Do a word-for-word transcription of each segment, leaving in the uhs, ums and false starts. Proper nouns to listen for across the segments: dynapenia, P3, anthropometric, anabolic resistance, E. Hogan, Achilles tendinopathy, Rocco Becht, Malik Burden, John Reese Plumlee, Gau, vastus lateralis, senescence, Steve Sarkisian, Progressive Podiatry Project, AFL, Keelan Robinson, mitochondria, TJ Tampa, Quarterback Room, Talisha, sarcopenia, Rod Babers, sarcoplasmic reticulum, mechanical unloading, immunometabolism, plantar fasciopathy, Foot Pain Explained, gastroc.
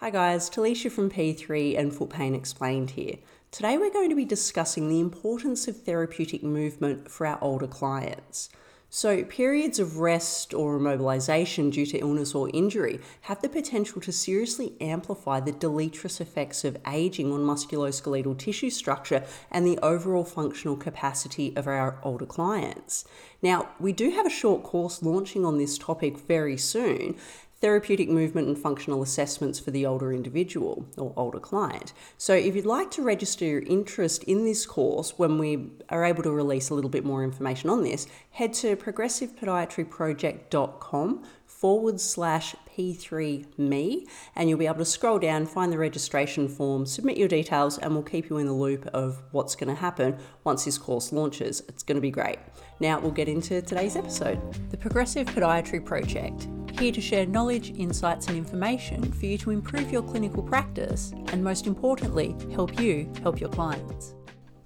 Hi guys, Talisha from P three and Foot Pain Explained here. Today we're going to be discussing the importance of therapeutic movement for our older clients. So periods of rest or immobilisation due to illness or injury have the potential to seriously amplify the deleterious effects of ageing on musculoskeletal tissue structure and the overall functional capacity of our older clients. Now, we do have a short course launching on this topic very soon, therapeutic movement and functional assessments for the older individual or older client. So if you'd like to register your interest in this course when we are able to release a little bit more information on this, head to progressive podiatry project dot com forward slash P three me, and you'll be able to scroll down, find the registration form, submit your details, and we'll keep you in the loop of what's going to happen once this course launches. It's going to be great. Now we'll get into today's episode. The Progressive Podiatry Project, here to share knowledge, insights, and information for you to improve your clinical practice and, most importantly, help you help your clients.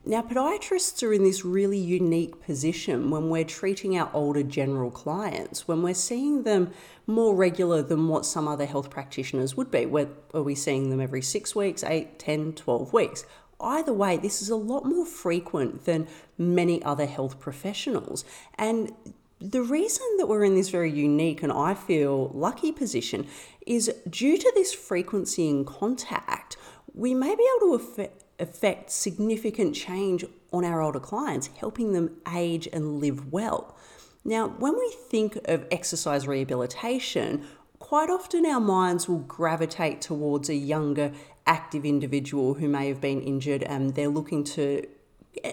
Now, podiatrists are in this really unique position when we're treating our older general clients, when we're seeing them more regular than what some other health practitioners would be. Where are we seeing them every six weeks, eight, ten, twelve weeks? Either way, this is a lot more frequent than many other health professionals. And the reason that we're in this very unique and I feel lucky position is due to this frequency in contact, we may be able to affect significant change on our older clients, helping them age and live well. Now, when we think of exercise rehabilitation, quite often our minds will gravitate towards a younger, active individual who may have been injured and they're looking to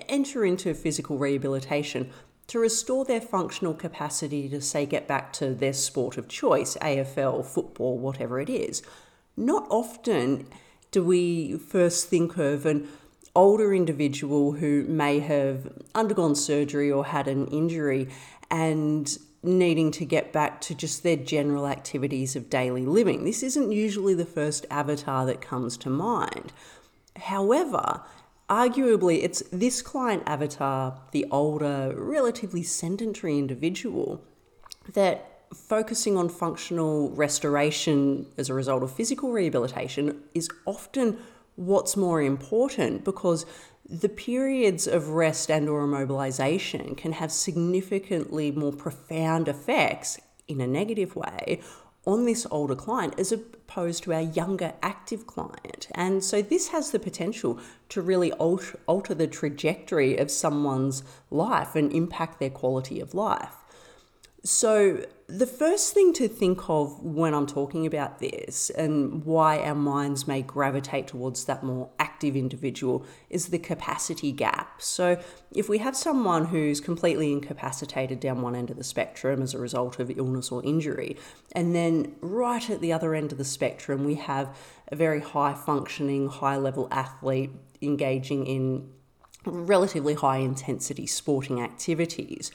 enter into physical rehabilitation to restore their functional capacity to, say, get back to their sport of choice, A F L, football, whatever it is. Not often do we first think of an older individual who may have undergone surgery or had an injury and needing to get back to just their general activities of daily living. This isn't usually the first avatar that comes to mind. However, arguably, it's this client avatar, the older, relatively sedentary individual, that focusing on functional restoration as a result of physical rehabilitation is often what's more important, because the periods of rest and or immobilization can have significantly more profound effects in a negative way on this older client as opposed to our younger active client. And so this has the potential to really alter, alter the trajectory of someone's life and impact their quality of life. So the first thing to think of when I'm talking about this and why our minds may gravitate towards that more active individual is the capacity gap. So if we have someone who's completely incapacitated down one end of the spectrum as a result of illness or injury, and then right at the other end of the spectrum, we have a very high functioning, high level athlete engaging in relatively high intensity sporting activities.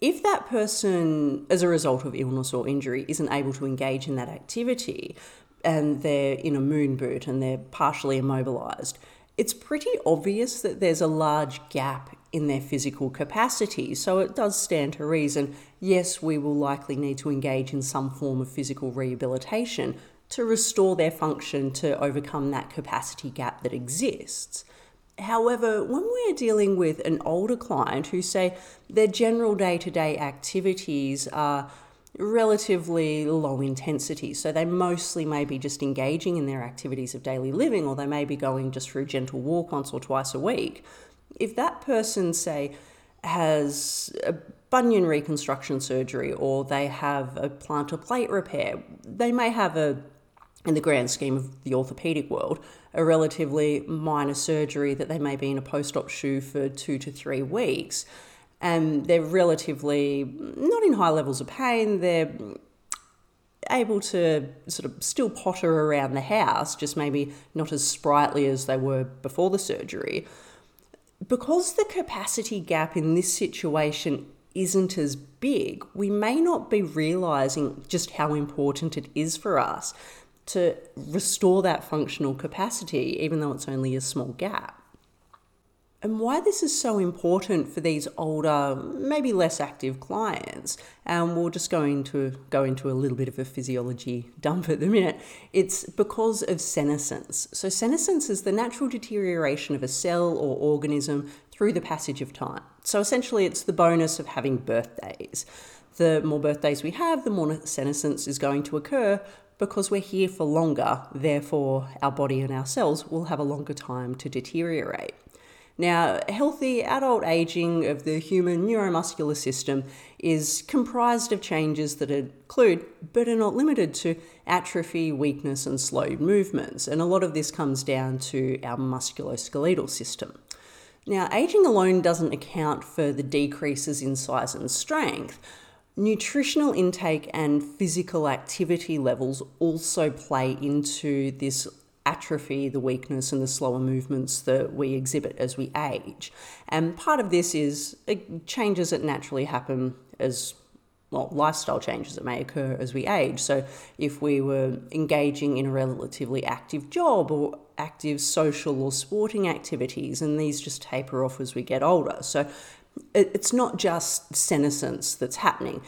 If that person, as a result of illness or injury, isn't able to engage in that activity and they're in a moon boot and they're partially immobilised, it's pretty obvious that there's a large gap in their physical capacity. So it does stand to reason, yes, we will likely need to engage in some form of physical rehabilitation to restore their function to overcome that capacity gap that exists. However, when we're dealing with an older client who, say, their general day-to-day activities are relatively low intensity, so they mostly may be just engaging in their activities of daily living, or they may be going just for a gentle walk once or twice a week, if that person, say, has a bunion reconstruction surgery or they have a plantar plate repair, they may have a in the grand scheme of the orthopedic world, a relatively minor surgery that they may be in a post-op shoe for two to three weeks, and they're relatively not in high levels of pain. They're able to sort of still potter around the house, just maybe not as sprightly as they were before the surgery. Because the capacity gap in this situation isn't as big, we may not be realizing just how important it is for us to restore that functional capacity, even though it's only a small gap. and why this is so important for these older, maybe less active clients. And we're just going to go into a little bit of a physiology dump at the minute. It's because of senescence. So senescence is the natural deterioration of a cell or organism through the passage of time. So essentially it's the bonus of having birthdays. The more birthdays we have, the more senescence is going to occur, because we're here for longer, therefore our body and our cells will have a longer time to deteriorate. Now, healthy adult aging of the human neuromuscular system is comprised of changes that include, but are not limited to, atrophy, weakness, and slowed movements. And a lot of this comes down to our musculoskeletal system. Now, aging alone doesn't account for the decreases in size and strength. Nutritional intake and physical activity levels also play into this atrophy, the weakness, and the slower movements that we exhibit as we age. And part of this is changes that naturally happen as, well, lifestyle changes that may occur as we age. So if we were engaging in a relatively active job or active social or sporting activities, and these just taper off as we get older. So it's not just senescence that's happening.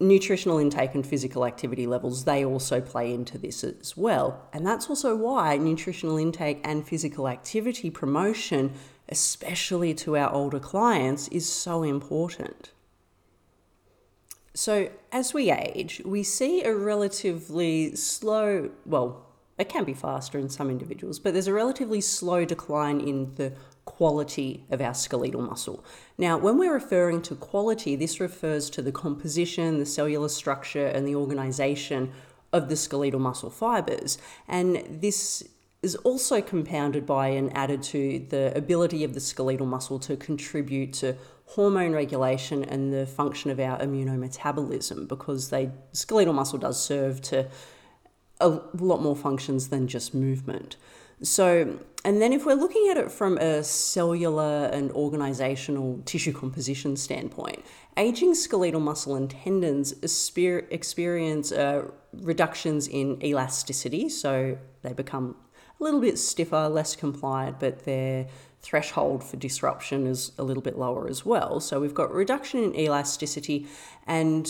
Nutritional intake and physical activity levels, they also play into this as well. And that's also why nutritional intake and physical activity promotion, especially to our older clients, is so important. So as we age, we see a relatively slow, well, it can be faster in some individuals, but there's a relatively slow decline in the quality of our skeletal muscle. Now, when we're referring to quality, this refers to the composition, the cellular structure, and the organization of the skeletal muscle fibers. And this is also compounded by and added to the ability of the skeletal muscle to contribute to hormone regulation and the function of our immunometabolism, because the skeletal muscle does serve to a lot more functions than just movement. So, and then if we're looking at it from a cellular and organizational tissue composition standpoint, aging skeletal muscle and tendons experience uh, reductions in elasticity. So they become a little bit stiffer, less compliant, but their threshold for disruption is a little bit lower as well. So we've got reduction in elasticity, and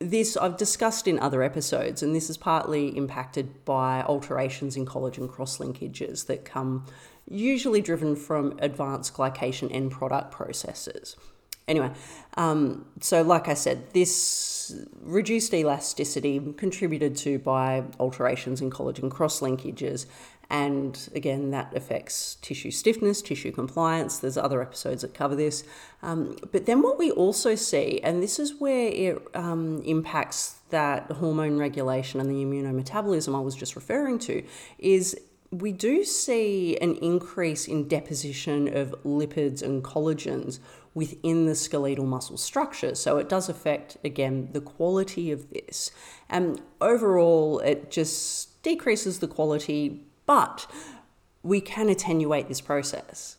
this I've discussed in other episodes, and this is partly impacted by alterations in collagen cross-linkages that come usually driven from advanced glycation end product processes. Anyway, um, so like I said, this reduced elasticity contributed to by alterations in collagen cross-linkages, and again, that affects tissue stiffness, tissue compliance. There's other episodes that cover this. Um, but then what we also see, and this is where it um, impacts that hormone regulation and the immunometabolism I was just referring to, is we do see an increase in deposition of lipids and collagens within the skeletal muscle structure. So it does affect, again, the quality of this. And overall, it just decreases the quality, but we can attenuate this process.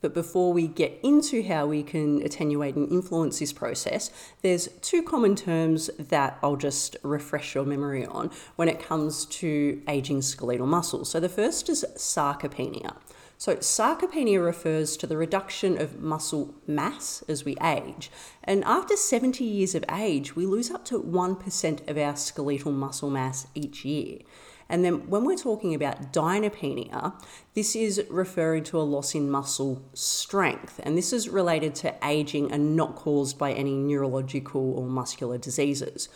But before we get into how we can attenuate and influence this process, there's two common terms that I'll just refresh your memory on when it comes to aging skeletal muscle. So the first is sarcopenia. So sarcopenia refers to the reduction of muscle mass as we age. And after seventy years of age, we lose up to one percent of our skeletal muscle mass each year. And then when we're talking about dynapenia, this is referring to a loss in muscle strength. And this is related to aging and not caused by any neurological or muscular diseases.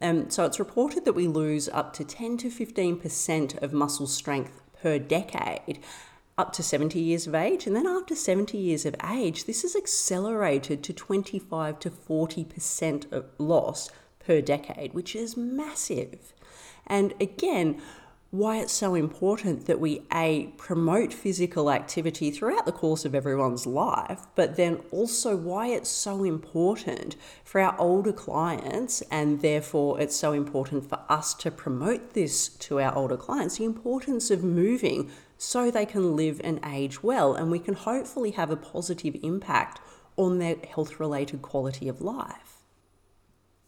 Um, so it's reported that we lose up to ten to fifteen percent of muscle strength per decade, up to seventy years of age. And then after seventy years of age, this is accelerated to twenty-five to forty percent of loss per decade, which is massive. And again, why it's so important that we A, promote physical activity throughout the course of everyone's life, but then also why it's so important for our older clients, and therefore it's so important for us to promote this to our older clients, the importance of moving so they can live and age well, and we can hopefully have a positive impact on their health-related quality of life.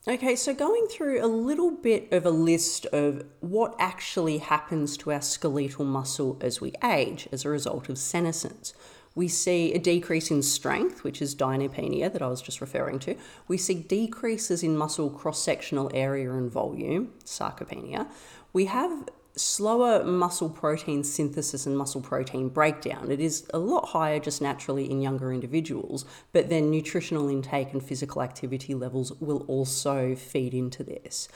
Okay, so going through a little bit of a list of what actually happens to our skeletal muscle as we age as a result of senescence. We see a decrease in strength, which is dynapenia that I was just referring to. We see decreases in muscle cross-sectional area and volume, sarcopenia. We have slower muscle protein synthesis and muscle protein breakdown. It is a lot higher just naturally in younger individuals, but then nutritional intake and physical activity levels will also feed into this.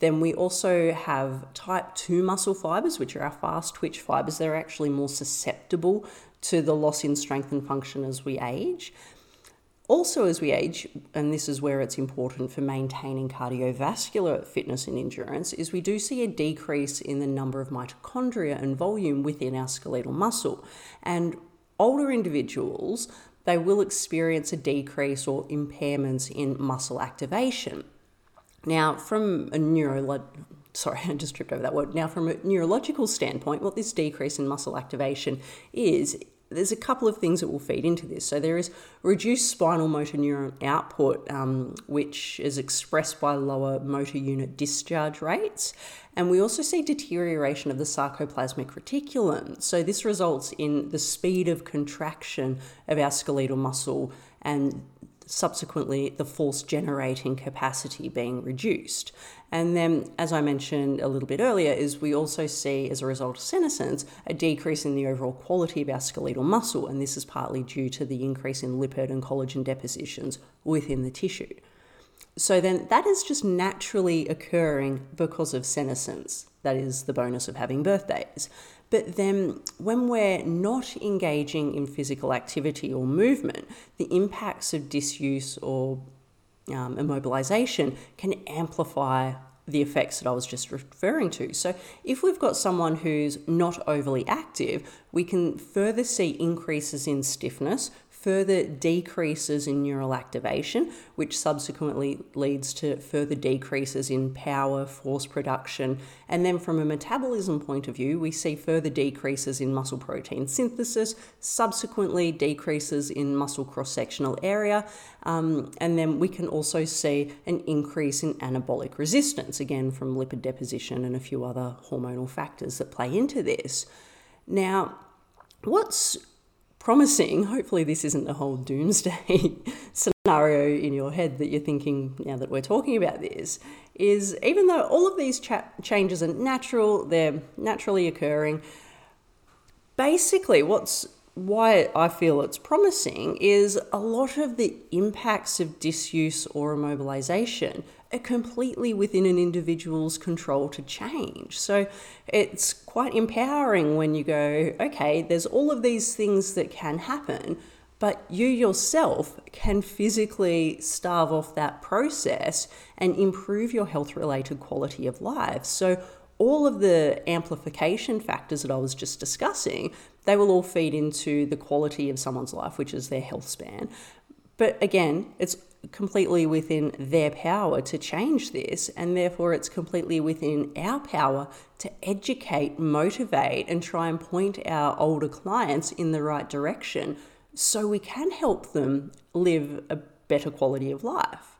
Then we also have type two muscle fibers, which are our fast twitch fibers. They're actually more susceptible to the loss in strength and function as we age. Also, as we age, and this is where it's important for maintaining cardiovascular fitness and endurance, is we do see a decrease in the number of mitochondria and volume within our skeletal muscle. And older individuals, they will experience a decrease or impairments in muscle activation. Now, from a neuro... Sorry, I just tripped over that word. Now, from a neurological standpoint, what this decrease in muscle activation is, there's a couple of things that will feed into this. So there is reduced spinal motor neuron output, um, which is expressed by lower motor unit discharge rates. And we also see deterioration of the sarcoplasmic reticulum. So this results in the speed of contraction of our skeletal muscle and subsequently the force generating capacity being reduced. And then, as I mentioned a little bit earlier, is we also see, as a result of senescence, a decrease in the overall quality of our skeletal muscle, and this is partly due to the increase in lipid and collagen depositions within the tissue. So then that is just naturally occurring because of senescence. That is the bonus of having birthdays. But then when we're not engaging in physical activity or movement, the impacts of disuse or um, immobilization can amplify the effects that I was just referring to. So if we've got someone who's not overly active, we can further see increases in stiffness, further decreases in neural activation, which subsequently leads to further decreases in power, force production. And then from a metabolism point of view, we see further decreases in muscle protein synthesis, subsequently decreases in muscle cross-sectional area. Um, and then we can also see an increase in anabolic resistance, again, from lipid deposition and a few other hormonal factors that play into this. Now, what's promising, hopefully this isn't the whole doomsday scenario in your head that you're thinking now that we're talking about this, is even though all of these cha- changes are natural, they're naturally occurring, basically what's why I feel it's promising is a lot of the impacts of disuse or immobilization are completely within an individual's control to change. So it's quite empowering when you go, okay, there's all of these things that can happen, but you yourself can physically starve off that process and improve your health-related quality of life. So all of the amplification factors that I was just discussing, they will all feed into the quality of someone's life, which is their health span. But again, it's completely within their power to change this, and therefore it's completely within our power to educate, motivate, and try and point our older clients in the right direction so we can help them live a better quality of life.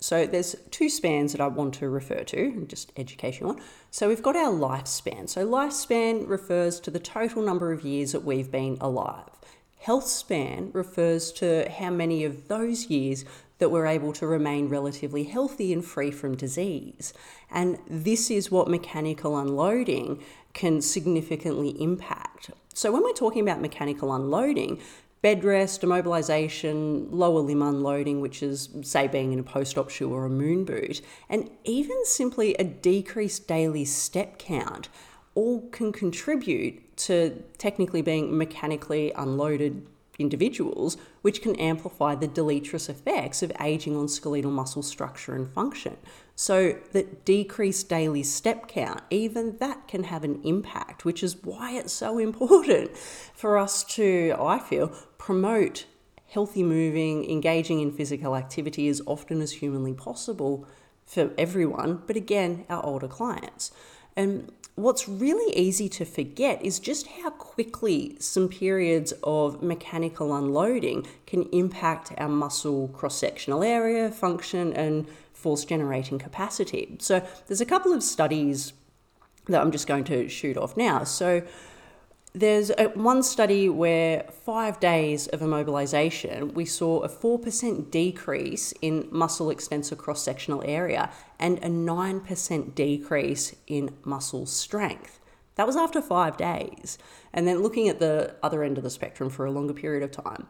So there's two spans that I want to refer to and just educate you on. So we've got our lifespan. So lifespan refers to the total number of years that we've been alive. Health span refers to how many of those years that we're able to remain relatively healthy and free from disease. And this is what mechanical unloading can significantly impact. So when we're talking about mechanical unloading, bed rest, immobilization, lower limb unloading, which is, say, being in a post-op shoe or a moon boot, and even simply a decreased daily step count, all can contribute to technically being mechanically unloaded individuals, which can amplify the deleterious effects of aging on skeletal muscle structure and function. So that decreased daily step count, even that can have an impact, which is why it's so important for us to, I feel, promote healthy moving, engaging in physical activity as often as humanly possible for everyone, but again, our older clients. And what's really easy to forget is just how quickly some periods of mechanical unloading can impact our muscle cross-sectional area, function, and force-generating capacity. So there's a couple of studies that I'm just going to shoot off now. So There's a, one study where five days of immobilization, we saw a four percent decrease in muscle extensor cross-sectional area and a nine percent decrease in muscle strength. That was after five days. And then looking at the other end of the spectrum for a longer period of time,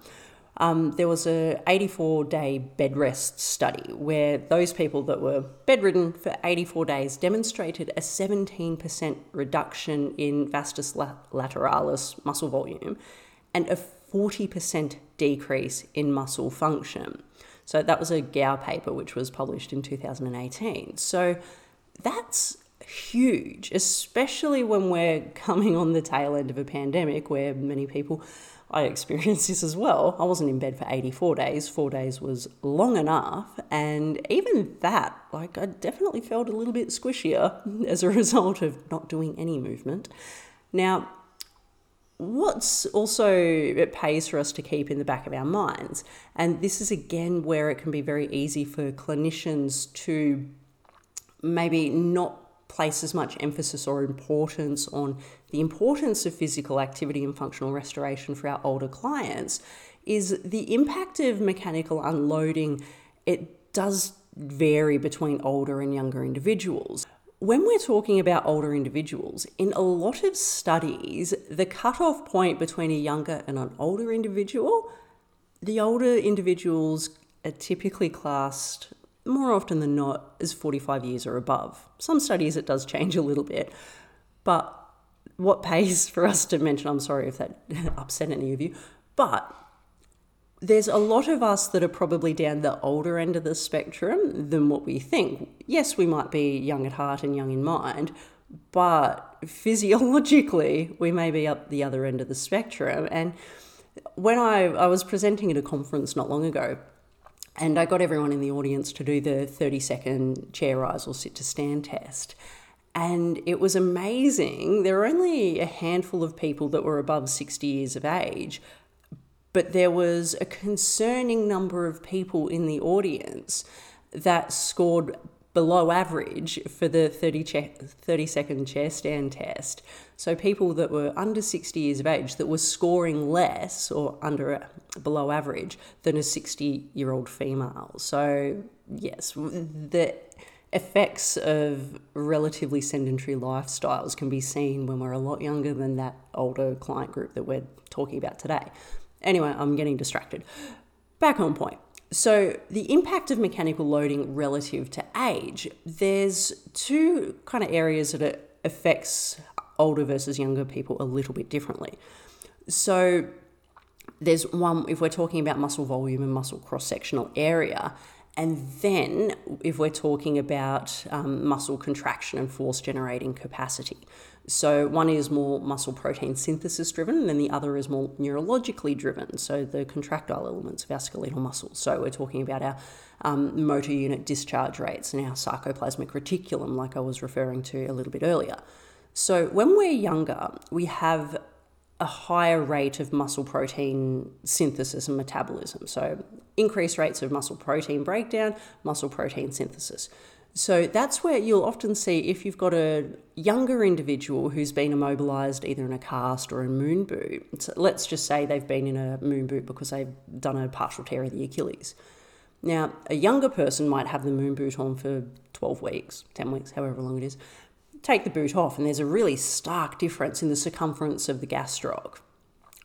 um, there was a eighty-four day bed rest study where those people that were bedridden for eighty-four days demonstrated a seventeen percent reduction in vastus lateralis muscle volume and a forty percent decrease in muscle function. So that was a Gau paper, which was published in two thousand eighteen. So that's huge, especially when we're coming on the tail end of a pandemic where many people, I experienced this as well. I wasn't in bed for eighty-four days. Four days was long enough. And even that, like I definitely felt a little bit squishier as a result of not doing any movement. Now, what's also, it pays for us to keep in the back of our minds. And this is again, where it can be very easy for clinicians to maybe not place as much emphasis or importance on the importance of physical activity and functional restoration for our older clients, is the impact of mechanical unloading. It does vary between older and younger individuals. When we're talking about older individuals, in a lot of studies, the cutoff point between a younger and an older individual, the older individuals are typically classed more often than not is forty-five years or above. Some studies it does change a little bit, but what pays for us to mention, I'm sorry if that upset any of you, but there's a lot of us that are probably down the older end of the spectrum than what we think. Yes, we might be young at heart and young in mind, but physiologically we may be up the other end of the spectrum. And when I, I was presenting at a conference not long ago, and I got everyone in the audience to do the thirty second chair rise or sit to stand test. And it was amazing. There were only a handful of people that were above sixty years of age, but there was a concerning number of people in the audience that scored below average for the thirty second chair stand test. So people that were under sixty years of age that were scoring less or under below average than a sixty year old female. So yes, the effects of relatively sedentary lifestyles can be seen when we're a lot younger than that older client group that we're talking about today. Anyway, I'm getting distracted. Back on point. So the impact of mechanical loading relative to age, there's two kind of areas that it affects older versus younger people a little bit differently. So there's one, if we're talking about muscle volume and muscle cross-sectional area, and then if we're talking about um, muscle contraction and force generating capacity. So one is more muscle protein synthesis driven and the other is more neurologically driven. So the contractile elements of our skeletal muscles. So we're talking about our um, motor unit discharge rates and our sarcoplasmic reticulum, like I was referring to a little bit earlier. So when we're younger, we have a higher rate of muscle protein synthesis and metabolism. So increased rates of muscle protein breakdown, muscle protein synthesis. So that's where you'll often see if you've got a younger individual who's been immobilized either in a cast or a moon boot. So let's just say they've been in a moon boot because they've done a partial tear of the Achilles. Now, a younger person might have the moon boot on for twelve weeks, ten weeks, however long it is. Take the boot off and there's a really stark difference in the circumference of the gastroc.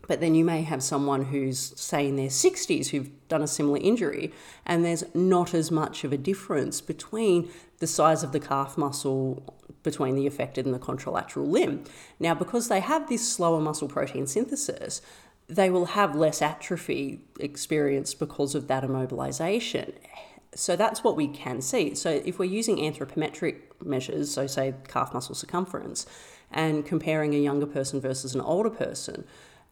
But then you may have someone who's, say, in their sixties who've done a similar injury and there's not as much of a difference between the size of the calf muscle between the affected and the contralateral limb. Now, because they have this slower muscle protein synthesis, they will have less atrophy experienced because of that immobilization. So that's what we can see. So if we're using anthropometric measures, so say calf muscle circumference, and comparing a younger person versus an older person,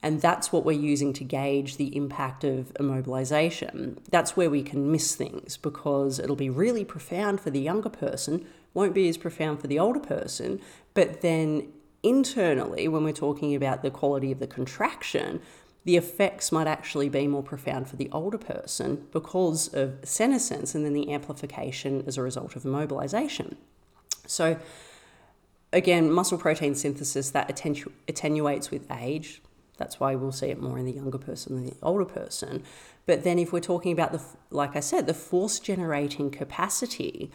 and that's what we're using to gauge the impact of immobilization. That's where we can miss things because it'll be really profound for the younger person, won't be as profound for the older person, but then internally, when we're talking about the quality of the contraction, the effects might actually be more profound for the older person because of senescence and then the amplification as a result of immobilization. So again, muscle protein synthesis, that attentu- attenuates with age. That's why we'll see it more in the younger person than the older person. But then if we're talking about, the, like I said, the force-generating capacity,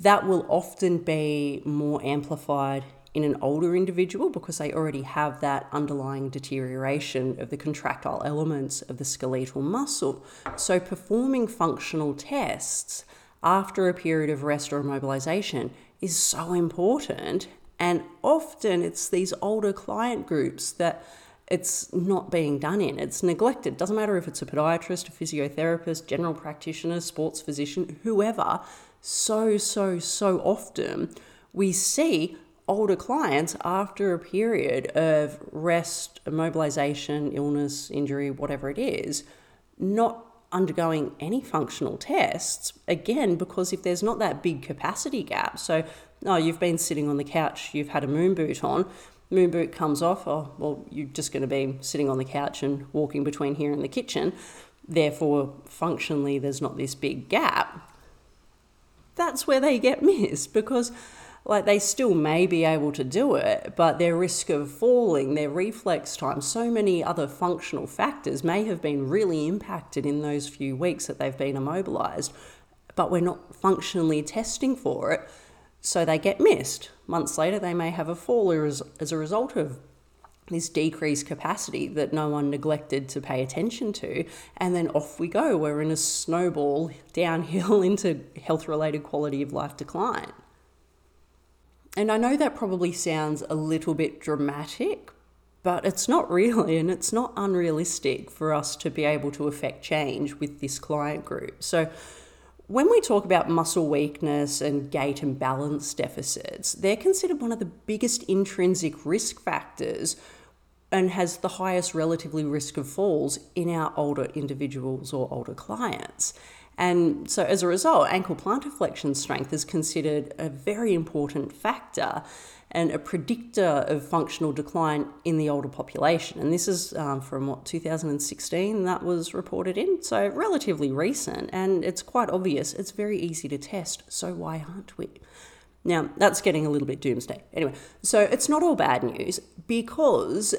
that will often be more amplified in an older individual because they already have that underlying deterioration of the contractile elements of the skeletal muscle. So performing functional tests after a period of rest or immobilization is so important. And often it's these older client groups that it's not being done in. It's neglected. Doesn't matter if it's a podiatrist, a physiotherapist, general practitioner, sports physician, whoever. So, so, so often we see older clients after a period of rest, immobilization, illness, injury, whatever it is, not undergoing any functional tests. Again, because if there's not that big capacity gap, so, oh, you've been sitting on the couch, you've had a moon boot on, moon boot comes off, oh, well, you're just going to be sitting on the couch and walking between here and the kitchen. Therefore, functionally, there's not this big gap. That's where they get missed because, like, they still may be able to do it, but their risk of falling, their reflex time, so many other functional factors may have been really impacted in those few weeks that they've been immobilized, but we're not functionally testing for it. So they get missed. Months later, they may have a fall as a result of this decreased capacity that no one neglected to pay attention to. And then off we go. We're in a snowball downhill into health-related quality of life decline. And I know that probably sounds a little bit dramatic, but it's not really, and it's not unrealistic for us to be able to affect change with this client group. So when we talk about muscle weakness and gait and balance deficits, they're considered one of the biggest intrinsic risk factors and has the highest relatively risk of falls in our older individuals or older clients. And so as a result, ankle plantar flexion strength is considered a very important factor and a predictor of functional decline in the older population. And this is um, from what, two thousand sixteen that was reported in, so relatively recent, and it's quite obvious. It's very easy to test, so why aren't we? Now, that's getting a little bit doomsday. Anyway, so it's not all bad news because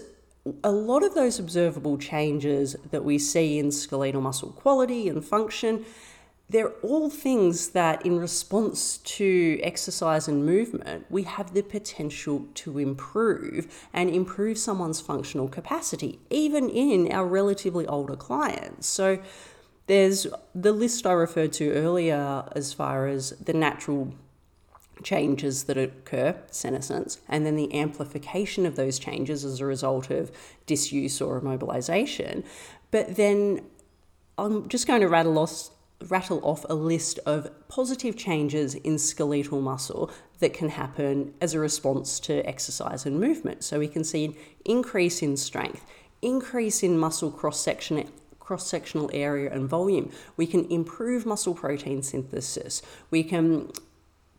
a lot of those observable changes that we see in skeletal muscle quality and function, they're all things that in response to exercise and movement, we have the potential to improve and improve someone's functional capacity, even in our relatively older clients. So there's the list I referred to earlier as far as the natural changes that occur, senescence, and then the amplification of those changes as a result of disuse or immobilization. But then I'm just going to rattle off rattle off a list of positive changes in skeletal muscle that can happen as a response to exercise and movement. So we can see an increase in strength, increase in muscle cross-section, cross-sectional area and volume. We can improve muscle protein synthesis. We can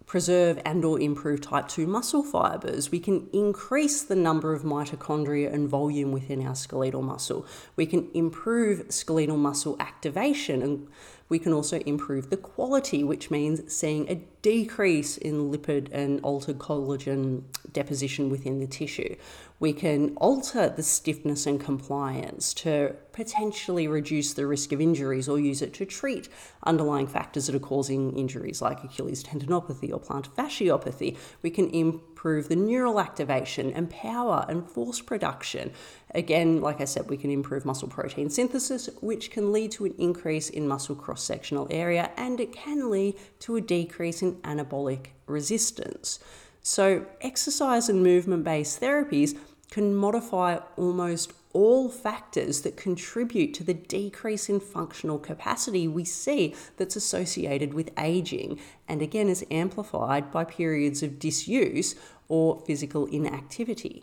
preserve and or improve type two muscle fibers. We can increase the number of mitochondria and volume within our skeletal muscle. We can improve skeletal muscle activation, and we can also improve the quality, which means seeing a decrease in lipid and altered collagen deposition within the tissue. We can alter the stiffness and compliance to potentially reduce the risk of injuries or use it to treat underlying factors that are causing injuries like Achilles tendinopathy or plantar fasciopathy. We can improve the neural activation and power and force production. Again, like I said, we can improve muscle protein synthesis, which can lead to an increase in muscle cross-sectional area, and it can lead to a decrease in anabolic resistance. So exercise and movement-based therapies can modify almost all factors that contribute to the decrease in functional capacity we see that's associated with aging, and again is amplified by periods of disuse or physical inactivity.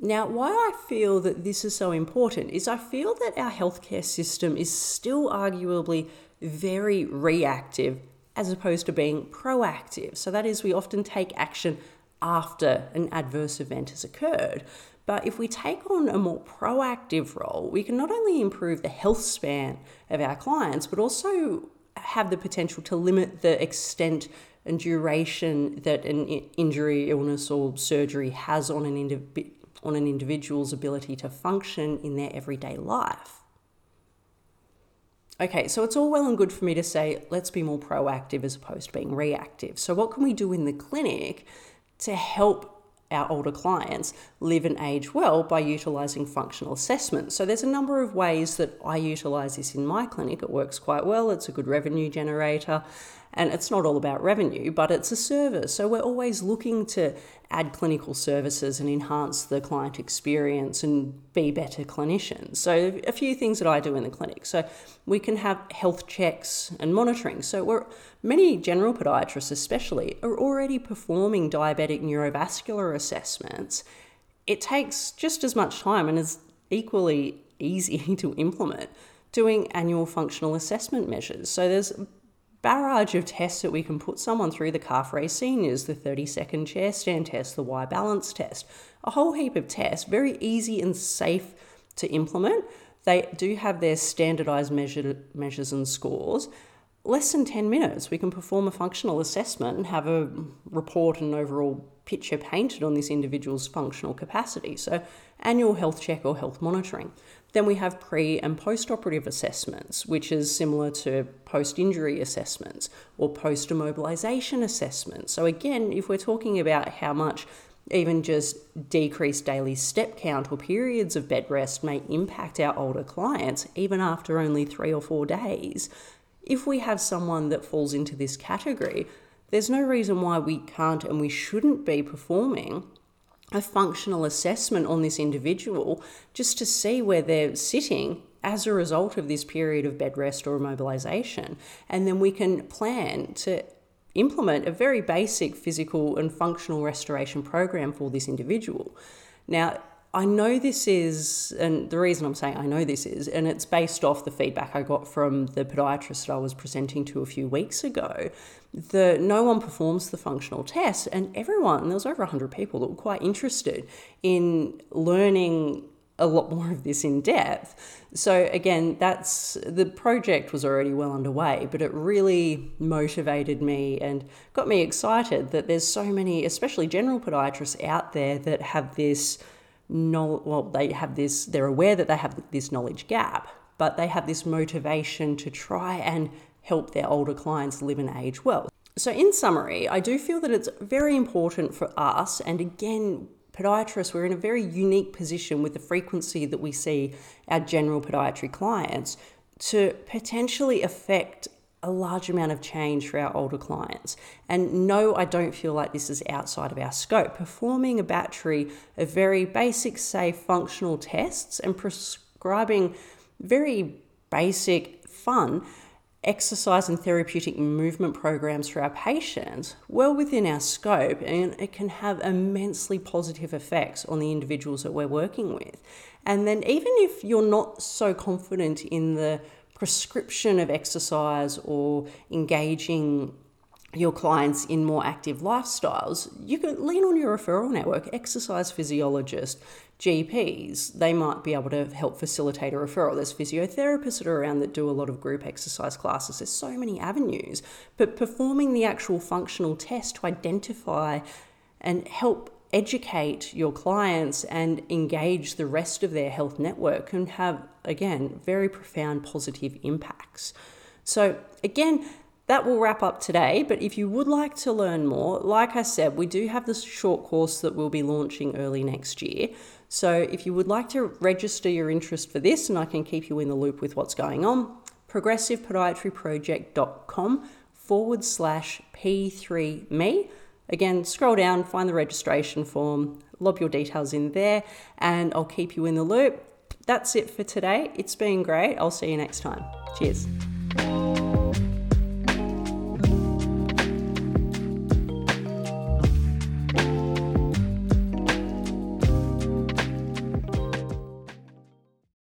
Now, why I feel that this is so important is I feel that our healthcare system is still arguably very reactive as opposed to being proactive. So that is, we often take action after an adverse event has occurred. But if we take on a more proactive role, we can not only improve the health span of our clients, but also have the potential to limit the extent and duration that an injury, illness, or surgery has on an indiv- on an individual's ability to function in their everyday life. Okay, so it's all well and good for me to say, let's be more proactive as opposed to being reactive. So what can we do in the clinic to help our older clients live and age well by utilising functional assessments? So there's a number of ways that I utilise this in my clinic. It works quite well. It's a good revenue generator. And it's not all about revenue, but it's a service. So we're always looking to add clinical services and enhance the client experience and be better clinicians. So a few things that I do in the clinic. So we can have health checks and monitoring. So we're, many general podiatrists especially are already performing diabetic neurovascular assessments. It takes just as much time and is equally easy to implement, doing annual functional assessment measures. So there's barrage of tests that we can put someone through: the calf raise seniors, the thirty second chair stand test, the Y balance test, a whole heap of tests, very easy and safe to implement. They do have their standardized measure, measures and scores. Less than ten minutes, we can perform a functional assessment and have a report and overall picture painted on this individual's functional capacity. So annual health check or health monitoring. Then we have pre and post-operative assessments, which is similar to post-injury assessments or post-immobilization assessments. So again, if we're talking about how much even just decreased daily step count or periods of bed rest may impact our older clients, even after only three or four days, if we have someone that falls into this category, there's no reason why we can't and we shouldn't be performing a functional assessment on this individual just to see where they're sitting as a result of this period of bed rest or immobilization. And then we can plan to implement a very basic physical and functional restoration program for this individual. Now, I know this is, and the reason I'm saying I know this is, and it's based off the feedback I got from the podiatrist that I was presenting to a few weeks ago, that no one performs the functional test, and everyone, there was over one hundred people that were quite interested in learning a lot more of this in depth. So again, that's, the project was already well underway, but it really motivated me and got me excited that there's so many, especially general podiatrists out there, that have this No, well, they have this, they're aware that they have this knowledge gap, but they have this motivation to try and help their older clients live and age well. So in summary, I do feel that it's very important for us, and again, podiatrists, we're in a very unique position with the frequency that we see our general podiatry clients, to potentially affect a large amount of change for our older clients. And no, I don't feel like this is outside of our scope. Performing a battery of very basic, safe, functional tests and prescribing very basic, fun exercise and therapeutic movement programs for our patients, well within our scope, and it can have immensely positive effects on the individuals that we're working with. And then even if you're not so confident in the prescription of exercise or engaging your clients in more active lifestyles, you can lean on your referral network, exercise physiologists, G Ps. They might be able to help facilitate a referral. There's physiotherapists that are around that do a lot of group exercise classes. There's so many avenues, but performing the actual functional test to identify and help educate your clients and engage the rest of their health network can have, again, very profound positive impacts. So again, that will wrap up today, but if you would like to learn more, like I said, we do have this short course that we'll be launching early next year. So if you would like to register your interest for this, and I can keep you in the loop with what's going on, progressive podiatry project dot com forward slash P three me. Again, scroll down, find the registration form, lob your details in there, and I'll keep you in the loop. That's it for today. It's been great. I'll see you next time. Cheers.